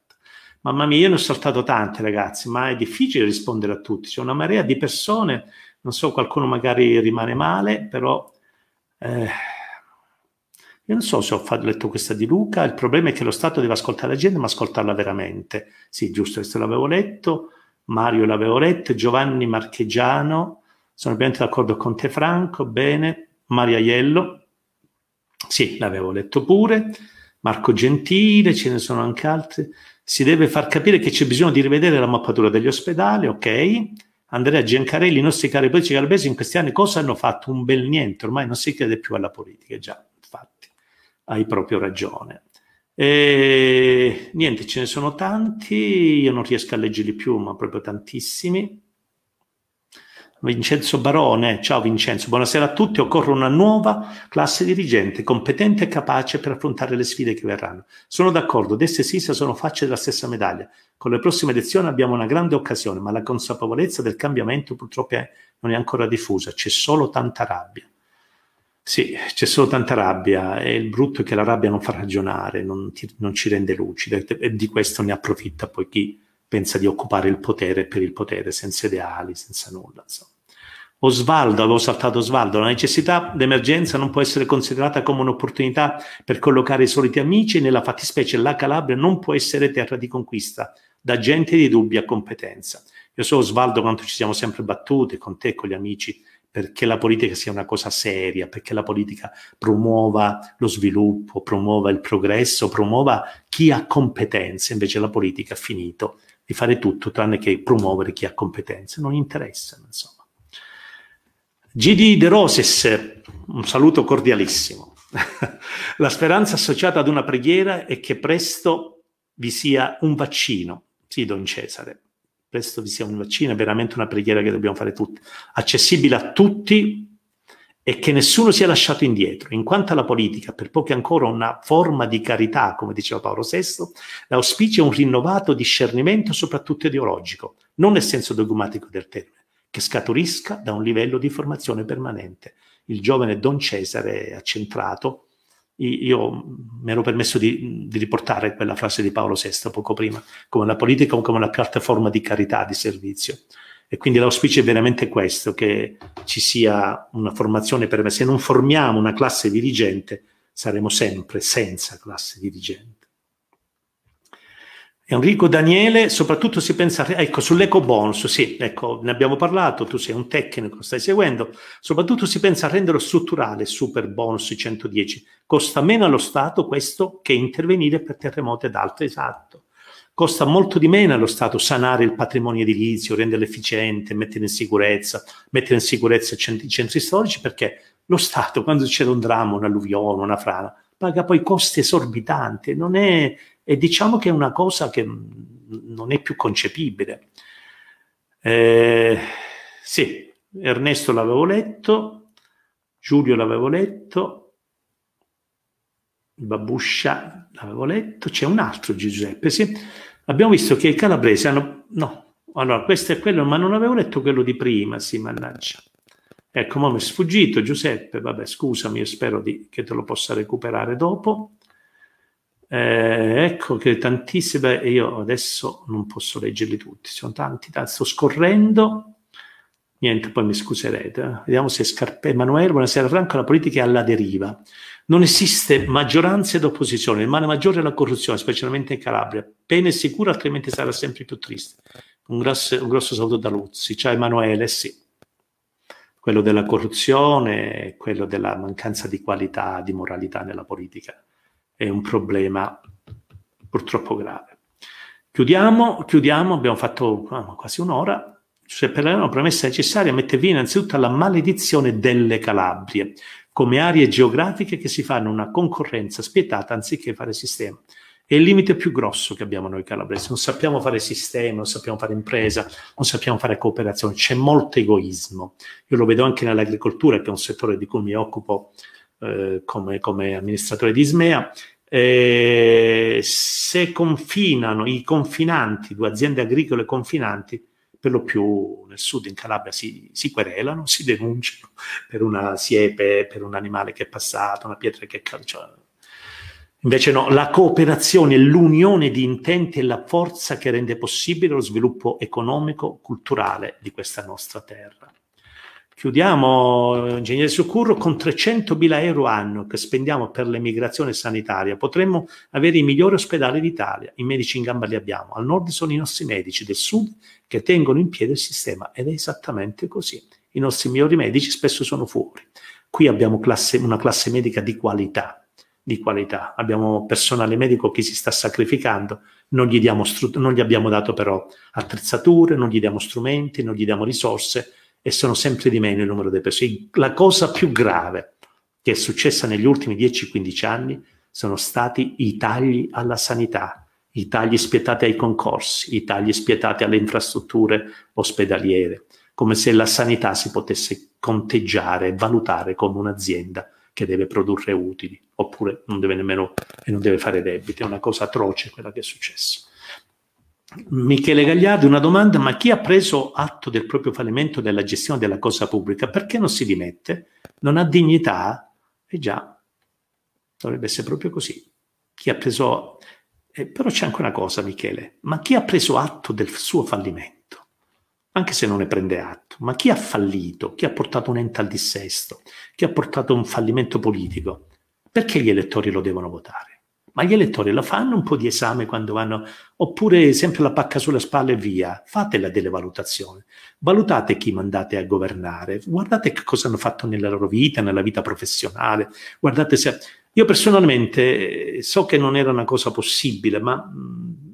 Mamma mia, io ne ho saltato tante ragazzi, ma è difficile rispondere a tutti. C'è una marea di persone, non so, qualcuno magari rimane male, però... Eh, io non so se ho fatto, letto questa di Luca. Il problema è che lo Stato deve ascoltare la gente, ma ascoltarla veramente. Sì, giusto, questo l'avevo letto. Mario l'avevo letto. Giovanni Marchegiano, sono ovviamente d'accordo con te Franco. Bene. Maria Aiello, sì, l'avevo letto pure. Marco Gentile, ce ne sono anche altri. Si deve far capire che c'è bisogno di rivedere la mappatura degli ospedali, ok. Andrea Giancarelli, i nostri cari politici calabresi in questi anni cosa hanno fatto? Un bel niente, ormai non si crede più alla politica. Già, infatti, hai proprio ragione. E, niente, ce ne sono tanti, io non riesco a leggerli più, ma proprio tantissimi. Vincenzo Barone, ciao Vincenzo, buonasera a tutti, occorre una nuova classe dirigente, competente e capace per affrontare le sfide che verranno. Sono d'accordo, destra e sinistra sono facce della stessa medaglia, con le prossime elezioni abbiamo una grande occasione, ma la consapevolezza del cambiamento purtroppo è, non è ancora diffusa, c'è solo tanta rabbia. Sì, c'è solo tanta rabbia, e il brutto è che la rabbia non fa ragionare, non, ti, non ci rende lucidi, e di questo ne approfitta poi chi pensa di occupare il potere per il potere, senza ideali, senza nulla, insomma. Osvaldo, avevo saltato Osvaldo, la necessità d'emergenza non può essere considerata come un'opportunità per collocare i soliti amici, nella fattispecie la Calabria non può essere terra di conquista, da gente di dubbia competenza. Io so Osvaldo quanto ci siamo sempre battute con te e con gli amici perché la politica sia una cosa seria, perché la politica promuova lo sviluppo, promuova il progresso, promuova chi ha competenze, invece la politica ha finito di fare tutto tranne che promuovere chi ha competenze, non interessa, insomma. G D De Roses, un saluto cordialissimo. La speranza associata ad una preghiera è che presto vi sia un vaccino. Sì, Don Cesare, presto vi sia un vaccino, è veramente una preghiera che dobbiamo fare tutti. Accessibile a tutti e che nessuno sia lasciato indietro. In quanto alla politica, per pochi ancora una forma di carità, come diceva Paolo sesto, l'auspicio è un rinnovato discernimento, soprattutto ideologico, non nel senso dogmatico del termine, che scaturisca da un livello di formazione permanente. Il giovane Don Cesare ha centrato, io mi ero permesso di, di riportare quella frase di Paolo sesto poco prima, come la politica come una piattaforma di carità, di servizio. E quindi l'auspicio è veramente questo, che ci sia una formazione permanente. Se non formiamo una classe dirigente, saremo sempre senza classe dirigente. Enrico Daniele, soprattutto si pensa, ecco, sull'eco bonus, sì, ecco, ne abbiamo parlato, tu sei un tecnico, stai seguendo, soprattutto si pensa a renderlo strutturale, super bonus centodieci, costa meno allo Stato questo che intervenire per terremoti ed altro, esatto, costa molto di meno allo Stato sanare il patrimonio edilizio, renderlo efficiente, mettere in sicurezza, mettere in sicurezza i centri storici, perché lo Stato, quando c'è un dramma, un'alluvione, una frana, paga poi costi esorbitanti, non è, e diciamo che è una cosa che non è più concepibile. Eh, sì, Ernesto l'avevo letto, Giulio l'avevo letto, Babuscia l'avevo letto, c'è un altro Giuseppe, sì. Abbiamo visto che i calabresi hanno... No, allora questo è quello, ma non avevo letto quello di prima, sì, mannaggia. Ecco, ma mi è sfuggito Giuseppe, vabbè, scusami, io spero di, che te lo possa recuperare dopo. Eh, ecco che tantissime, e io adesso non posso leggerli tutti, sono tanti, sto scorrendo, niente, poi mi scuserete. Vediamo se Scarpe, Emanuele, buonasera Franco, la politica è alla deriva, non esiste maggioranza ed opposizione, il male maggiore è la corruzione, specialmente in Calabria, pena e sicura, altrimenti sarà sempre più triste. Un grosso, un grosso saluto da Luzzi, ciao Emanuele, sì, quello della corruzione, quello della mancanza di qualità, di moralità nella politica. È un problema purtroppo grave. Chiudiamo, chiudiamo, abbiamo fatto ah, quasi un'ora. Giuseppe Leone, una premessa necessaria, mette via innanzitutto la maledizione delle Calabrie, come aree geografiche che si fanno una concorrenza spietata anziché fare sistema. È il limite più grosso che abbiamo noi calabresi. Non sappiamo fare sistema, non sappiamo fare impresa, non sappiamo fare cooperazione. C'è molto egoismo. Io lo vedo anche nell'agricoltura, che è un settore di cui mi occupo eh, come, come amministratore di Ismea. Eh, se confinano i confinanti, due aziende agricole confinanti, per lo più nel sud in Calabria si, si querelano, si denunciano per una siepe, per un animale che è passato, una pietra che è calciata. Invece no, la cooperazione, l'unione di intenti è la forza che rende possibile lo sviluppo economico, culturale di questa nostra terra. Chiudiamo, ingegnere Succurro, con trecentomila euro anno che spendiamo per l'emigrazione sanitaria potremmo avere i migliori ospedali d'Italia, i medici in gamba li abbiamo, al nord sono i nostri medici del sud che tengono in piedi il sistema ed è esattamente così, i nostri migliori medici spesso sono fuori, qui abbiamo classe, una classe medica di qualità. Di qualità, abbiamo personale medico che si sta sacrificando, non gli, diamo stru- non gli abbiamo dato però attrezzature, non gli diamo strumenti, non gli diamo risorse e sono sempre di meno il numero dei persone. La cosa più grave che è successa negli ultimi dieci quindici anni sono stati i tagli alla sanità, i tagli spietati ai concorsi, i tagli spietati alle infrastrutture ospedaliere, come se la sanità si potesse conteggiare e valutare come un'azienda che deve produrre utili, oppure non deve nemmeno e non deve fare debiti. È una cosa atroce quella che è successa. Michele Gagliardi, una domanda, ma chi ha preso atto del proprio fallimento della gestione della cosa pubblica? Perché non si dimette? Non ha dignità? E già, dovrebbe essere proprio così. Chi ha preso... Eh, però c'è anche una cosa, Michele, ma chi ha preso atto del suo fallimento? Anche se non ne prende atto, ma chi ha fallito, chi ha portato un ente al dissesto, chi ha portato un fallimento politico, perché gli elettori lo devono votare? Ma gli elettori la fanno un po' di esame quando vanno, oppure sempre la pacca sulla spalla e via, fatela delle valutazioni, valutate chi mandate a governare, guardate che cosa hanno fatto nella loro vita, nella vita professionale, guardate se... Io personalmente so che non era una cosa possibile, ma...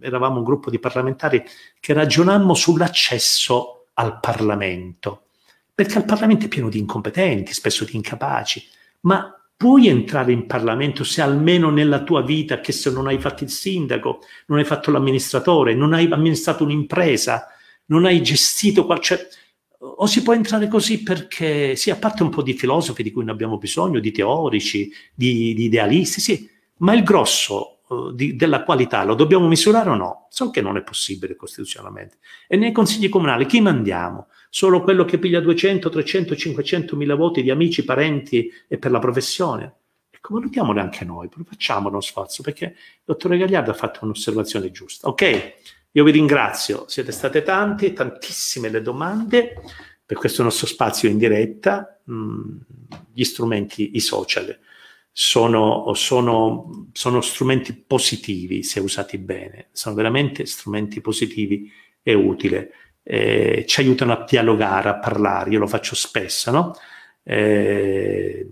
eravamo un gruppo di parlamentari che ragionammo sull'accesso al Parlamento, perché il Parlamento è pieno di incompetenti, spesso di incapaci, ma puoi entrare in Parlamento se almeno nella tua vita, che se non hai fatto il sindaco, non hai fatto l'amministratore, non hai amministrato un'impresa, non hai gestito qualche... O si può entrare così perché, sì, a parte un po' di filosofi di cui ne abbiamo bisogno, di teorici, di, di idealisti, sì, ma il grosso... Di, della qualità, lo dobbiamo misurare o no? So che non è possibile costituzionalmente. E nei consigli comunali chi mandiamo? Solo quello che piglia duecento, trecento, cinquecento mila voti di amici, parenti e per la professione? Ecco, valutiamolo anche noi, facciamo uno sforzo, perché il dottore Gagliardo ha fatto un'osservazione giusta. Ok, io vi ringrazio, siete state tanti, tantissime le domande per questo nostro spazio in diretta, mh, gli strumenti, i social Sono, sono, sono strumenti positivi se usati bene, sono veramente strumenti positivi e utili, eh, ci aiutano a dialogare, a parlare, io lo faccio spesso, no? Eh,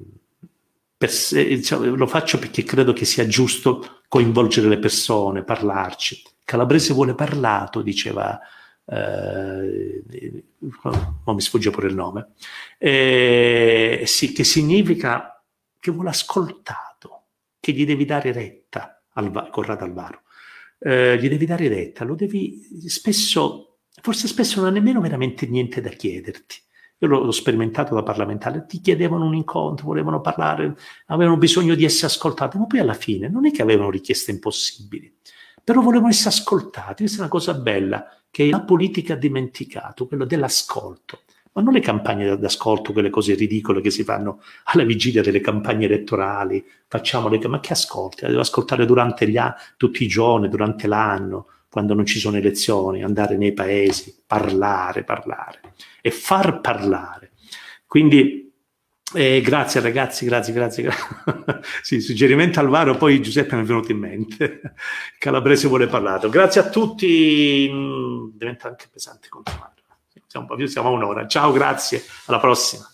per, diciamo, lo faccio perché credo che sia giusto coinvolgere le persone, parlarci. Calabrese vuole parlato, diceva... Eh, non mi sfugge pure il nome, eh, sì, che significa... che vuole ascoltato, che gli devi dare retta, Alva, Corrado Alvaro, eh, gli devi dare retta, lo devi spesso, forse spesso non ha nemmeno veramente niente da chiederti. Io l'ho sperimentato da parlamentare, ti chiedevano un incontro, volevano parlare, avevano bisogno di essere ascoltati, ma poi alla fine non è che avevano richieste impossibili, però volevano essere ascoltati. Questa è una cosa bella che la politica ha dimenticato, quello dell'ascolto, ma non le campagne d'ascolto, quelle cose ridicole che si fanno alla vigilia delle campagne elettorali, facciamo le, ma che ascolti? La devo ascoltare durante gli anni, tutti i giorni, durante l'anno, quando non ci sono elezioni, andare nei paesi, parlare, parlare e far parlare. Quindi eh, grazie ragazzi, grazie, grazie. Gra- sì, suggerimento Alvaro, poi Giuseppe mi è venuto in mente. Calabrese vuole parlare. Grazie a tutti. Diventa anche pesante continuare. Siamo, siamo a un'ora. Ciao, grazie, alla prossima.